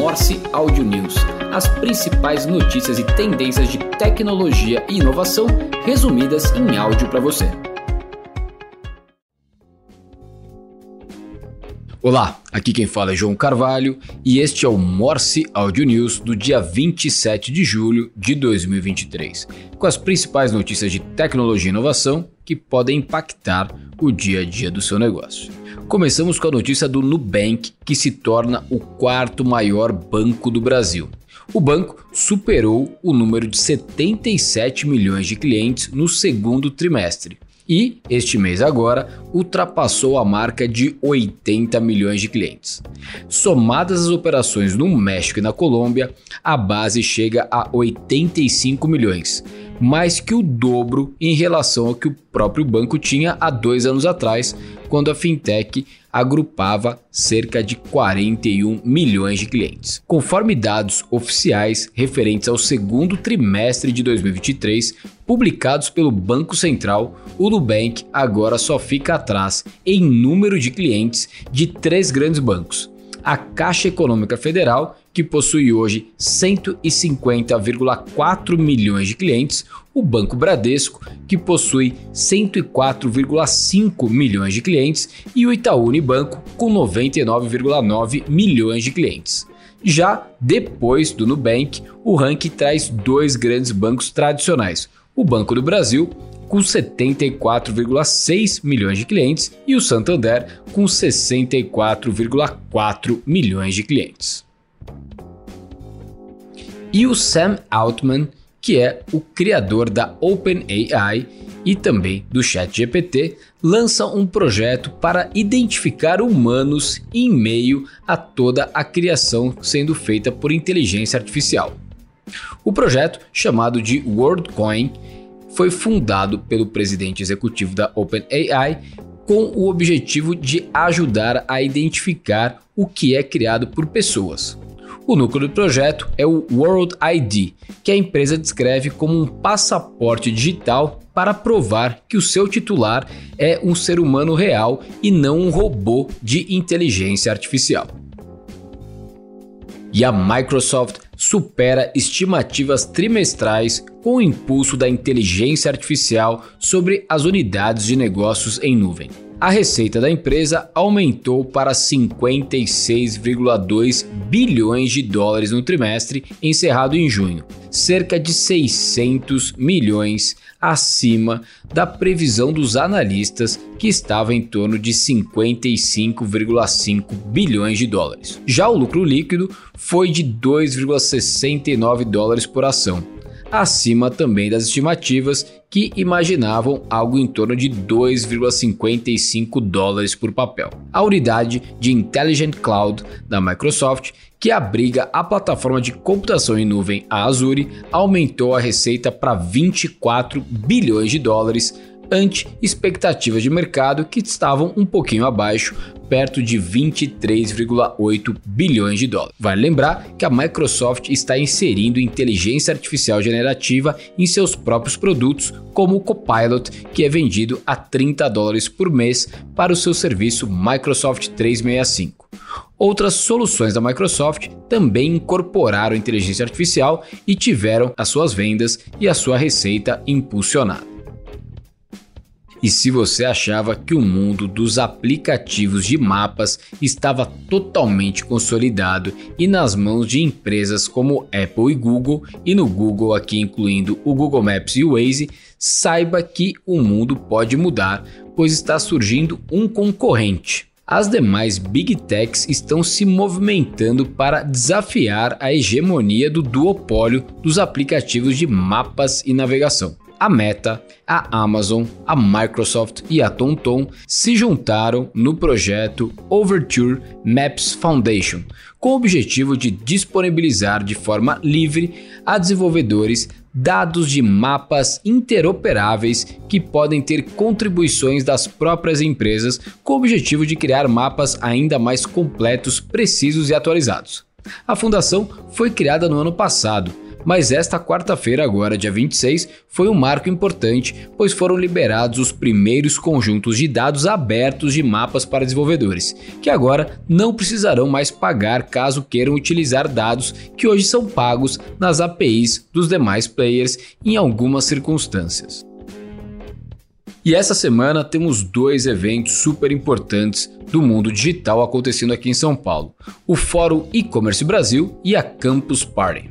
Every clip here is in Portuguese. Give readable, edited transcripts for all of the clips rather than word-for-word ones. Morse Audio News, as principais notícias e tendências de tecnologia e inovação resumidas em áudio para você. Olá, aqui quem fala é João Carvalho e este é o Morse Audio News do dia 27 de julho de 2023, com as principais notícias de tecnologia e inovação que podem impactar o dia a dia do seu negócio. Começamos com a notícia do Nubank, que se torna o quarto maior banco do Brasil. O banco superou o número de 77 milhões de clientes no segundo trimestre. E, este mês agora, ultrapassou a marca de 80 milhões de clientes. Somadas as operações no México e na Colômbia, a base chega a 85 milhões, mais que o dobro em relação ao que o próprio banco tinha há 2 anos atrás, quando a fintech agrupava cerca de 41 milhões de clientes. Conforme dados oficiais referentes ao segundo trimestre de 2023, publicados pelo Banco Central, o Nubank agora só fica atrás em número de clientes de 3 grandes bancos: a Caixa Econômica Federal, que possui hoje 150,4 milhões de clientes, o Banco Bradesco, que possui 104,5 milhões de clientes, e o Itaú Unibanco, com 99,9 milhões de clientes. Já depois do Nubank, o ranking traz 2 grandes bancos tradicionais: o Banco do Brasil, com 74,6 milhões de clientes, e o Santander, com 64,4 milhões de clientes. E o Sam Altman, que é o criador da OpenAI e também do ChatGPT, lança um projeto para identificar humanos em meio a toda a criação sendo feita por inteligência artificial. O projeto, chamado de WorldCoin, foi fundado pelo presidente executivo da OpenAI com o objetivo de ajudar a identificar o que é criado por pessoas. O núcleo do projeto é o World ID, que a empresa descreve como um passaporte digital para provar que o seu titular é um ser humano real e não um robô de inteligência artificial. E a Microsoft supera estimativas trimestrais com o impulso da inteligência artificial sobre as unidades de negócios em nuvem. A receita da empresa aumentou para 56,2 bilhões de dólares no trimestre encerrado em junho, cerca de 600 milhões acima da previsão dos analistas, que estava em torno de 55,5 bilhões de dólares. Já o lucro líquido foi de 2,69 dólares por ação, acima também das estimativas, que imaginavam algo em torno de 2,55 dólares por papel. A unidade de Intelligent Cloud da Microsoft, que abriga a plataforma de computação em nuvem Azure, aumentou a receita para 24 bilhões de dólares, ante expectativas de mercado que estavam um pouquinho abaixo, perto de 23,8 bilhões de dólares. Vale lembrar que a Microsoft está inserindo inteligência artificial generativa em seus próprios produtos, como o Copilot, que é vendido a 30 dólares por mês para o seu serviço Microsoft 365. Outras soluções da Microsoft também incorporaram inteligência artificial e tiveram as suas vendas e a sua receita impulsionada. E se você achava que o mundo dos aplicativos de mapas estava totalmente consolidado e nas mãos de empresas como Apple e Google, e no Google aqui incluindo o Google Maps e o Waze, saiba que o mundo pode mudar, pois está surgindo um concorrente. As demais Big Techs estão se movimentando para desafiar a hegemonia do duopólio dos aplicativos de mapas e navegação. A Meta, a Amazon, a Microsoft e a TomTom se juntaram no projeto Overture Maps Foundation, com o objetivo de disponibilizar de forma livre a desenvolvedores dados de mapas interoperáveis que podem ter contribuições das próprias empresas, com o objetivo de criar mapas ainda mais completos, precisos e atualizados. A fundação foi criada no ano passado mas esta quarta-feira, agora dia 26, foi um marco importante, pois foram liberados os primeiros conjuntos de dados abertos de mapas para desenvolvedores, que agora não precisarão mais pagar caso queiram utilizar dados que hoje são pagos nas APIs dos demais players em algumas circunstâncias. E essa semana temos dois eventos super importantes do mundo digital acontecendo aqui em São Paulo, o Fórum E-Commerce Brasil e a Campus Party.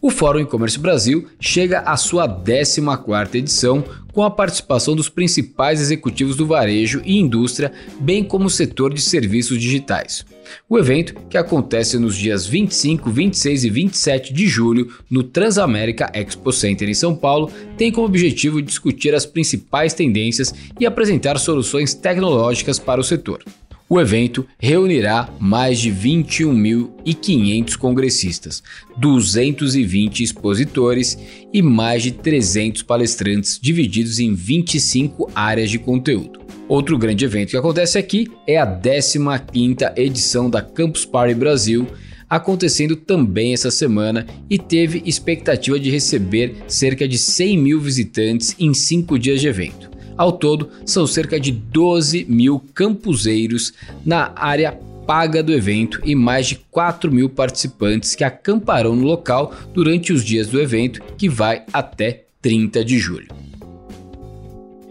O Fórum E-Commerce Brasil chega à sua 14ª edição com a participação dos principais executivos do varejo e indústria, bem como o setor de serviços digitais. O evento, que acontece nos dias 25, 26 e 27 de julho no Transamerica Expo Center em São Paulo, tem como objetivo discutir as principais tendências e apresentar soluções tecnológicas para o setor. O evento reunirá mais de 21.500 congressistas, 220 expositores e mais de 300 palestrantes divididos em 25 áreas de conteúdo. Outro grande evento que acontece aqui é a 15ª edição da Campus Party Brasil, acontecendo também essa semana e teve expectativa de receber cerca de 100.000 visitantes em 5 dias de evento. Ao todo, são cerca de 12.000 campuseiros na área paga do evento e mais de 4.000 participantes que acamparão no local durante os dias do evento, que vai até 30 de julho.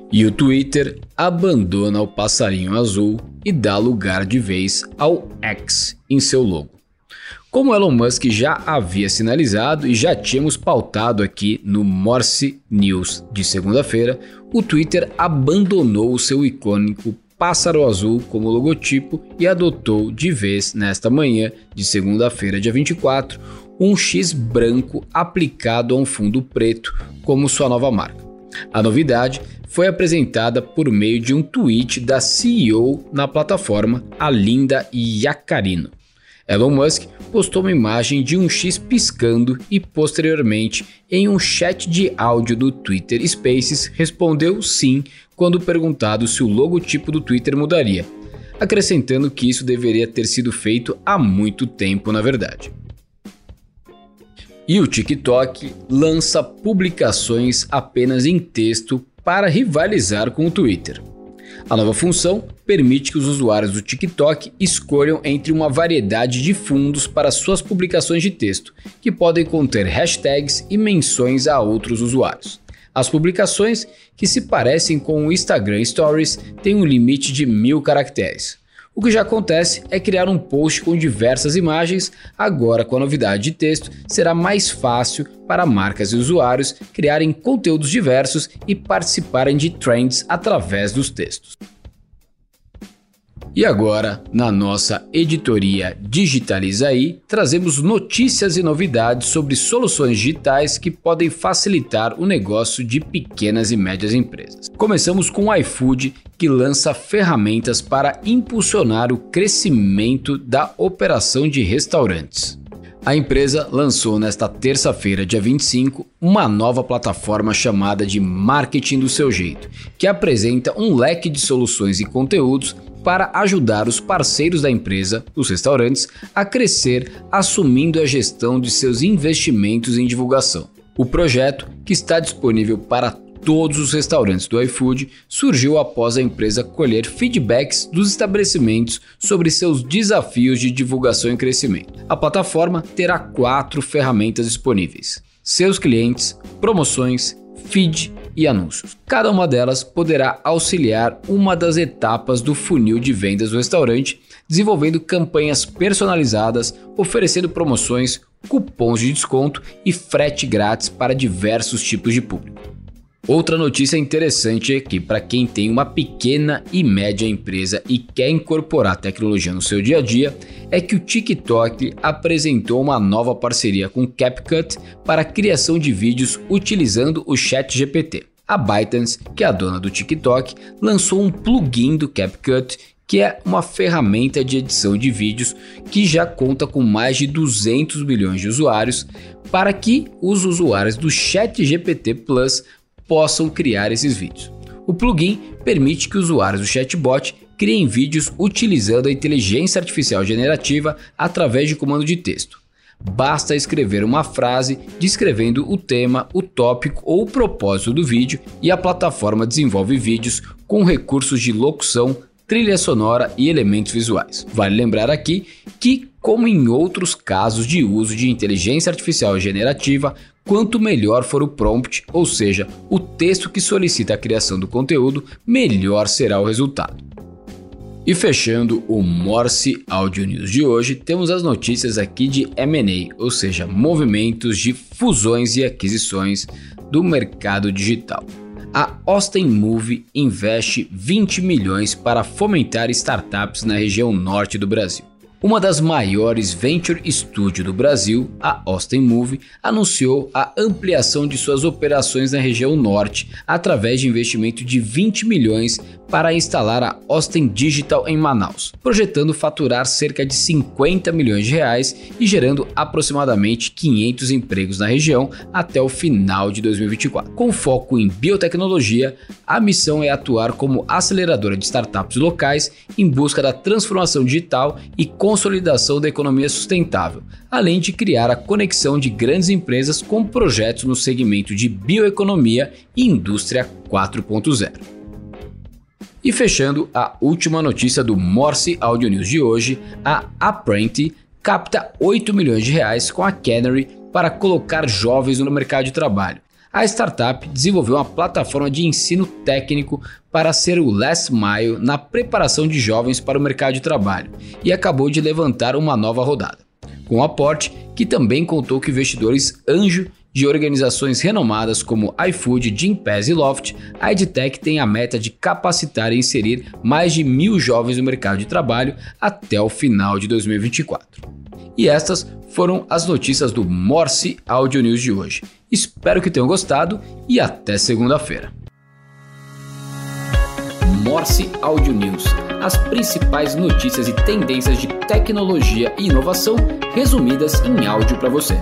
E o Twitter abandona o passarinho azul e dá lugar de vez ao X em seu logo. Como Elon Musk já havia sinalizado e já tínhamos pautado aqui no Morse News de segunda-feira, o Twitter abandonou o seu icônico pássaro azul como logotipo e adotou de vez, nesta manhã de segunda-feira, dia 24, um X branco aplicado a um fundo preto como sua nova marca. A novidade foi apresentada por meio de um tweet da CEO na plataforma, a Linda Yaccarino. Elon Musk postou uma imagem de um X piscando e, posteriormente, em um chat de áudio do Twitter Spaces, respondeu sim quando perguntado se o logotipo do Twitter mudaria, acrescentando que isso deveria ter sido feito há muito tempo, na verdade. E o TikTok lança publicações apenas em texto para rivalizar com o Twitter. A nova função permite que os usuários do TikTok escolham entre uma variedade de fundos para suas publicações de texto, que podem conter hashtags e menções a outros usuários. As publicações, que se parecem com o Instagram Stories, têm um limite de 1.000 caracteres. O que já acontece é criar um post com diversas imagens, agora com a novidade de texto, será mais fácil para marcas e usuários criarem conteúdos diversos e participarem de trends através dos textos. E agora, na nossa editoria Digitaliza Aí, trazemos notícias e novidades sobre soluções digitais que podem facilitar o negócio de pequenas e médias empresas. Começamos com o iFood, que lança ferramentas para impulsionar o crescimento da operação de restaurantes. A empresa lançou nesta terça-feira, dia 25, uma nova plataforma chamada de Marketing do Seu Jeito, que apresenta um leque de soluções e conteúdos para ajudar os parceiros da empresa, os restaurantes, a crescer assumindo a gestão de seus investimentos em divulgação. O projeto, que está disponível para todos os restaurantes do iFood, surgiu após a empresa colher feedbacks dos estabelecimentos sobre seus desafios de divulgação e crescimento. A plataforma terá 4 ferramentas disponíveis: seus clientes, promoções, feed e anúncios. Cada uma delas poderá auxiliar uma das etapas do funil de vendas do restaurante, desenvolvendo campanhas personalizadas, oferecendo promoções, cupons de desconto e frete grátis para diversos tipos de público. Outra notícia interessante é que, para quem tem uma pequena e média empresa e quer incorporar tecnologia no seu dia a dia, é que o TikTok apresentou uma nova parceria com o CapCut para a criação de vídeos utilizando o ChatGPT. A ByteDance, que é a dona do TikTok, lançou um plugin do CapCut, que é uma ferramenta de edição de vídeos que já conta com mais de 200 milhões de usuários, para que os usuários do ChatGPT Plus possam criar esses vídeos. O plugin permite que usuários do chatbot criem vídeos utilizando a inteligência artificial generativa através de comando de texto. Basta escrever uma frase descrevendo o tema, o tópico ou o propósito do vídeo e a plataforma desenvolve vídeos com recursos de locução, trilha sonora e elementos visuais. Vale lembrar aqui que, como em outros casos de uso de inteligência artificial generativa, quanto melhor for o prompt, ou seja, o texto que solicita a criação do conteúdo, melhor será o resultado. E fechando o Morse Audio News de hoje, temos as notícias aqui de M&A, ou seja, movimentos de fusões e aquisições do mercado digital. A Austin Move investe 20 milhões para fomentar startups na região norte do Brasil. Uma das maiores venture studios do Brasil, a Austin Move, anunciou a ampliação de suas operações na região norte através de investimento de 20 milhões para instalar a Austin Digital em Manaus, projetando faturar cerca de 50 milhões de reais e gerando aproximadamente 500 empregos na região até o final de 2024. Com foco em biotecnologia, a missão é atuar como aceleradora de startups locais em busca da transformação digital e consolidação da economia sustentável, além de criar a conexão de grandes empresas com projetos no segmento de bioeconomia e indústria 4.0. E fechando a última notícia do Morse Audio News de hoje, a Apprenti capta 8 milhões de reais com a Canary para colocar jovens no mercado de trabalho. A startup desenvolveu uma plataforma de ensino técnico para ser o last mile na preparação de jovens para o mercado de trabalho e acabou de levantar uma nova rodada, com um aporte que também contou com investidores anjo de organizações renomadas como iFood, Gympass e Loft. A EdTech tem a meta de capacitar e inserir mais de 1.000 jovens no mercado de trabalho até o final de 2024. E estas foram as notícias do Morse Audio News de hoje. Espero que tenham gostado e até segunda-feira. Morse Audio News, as principais notícias e tendências de tecnologia e inovação resumidas em áudio para você.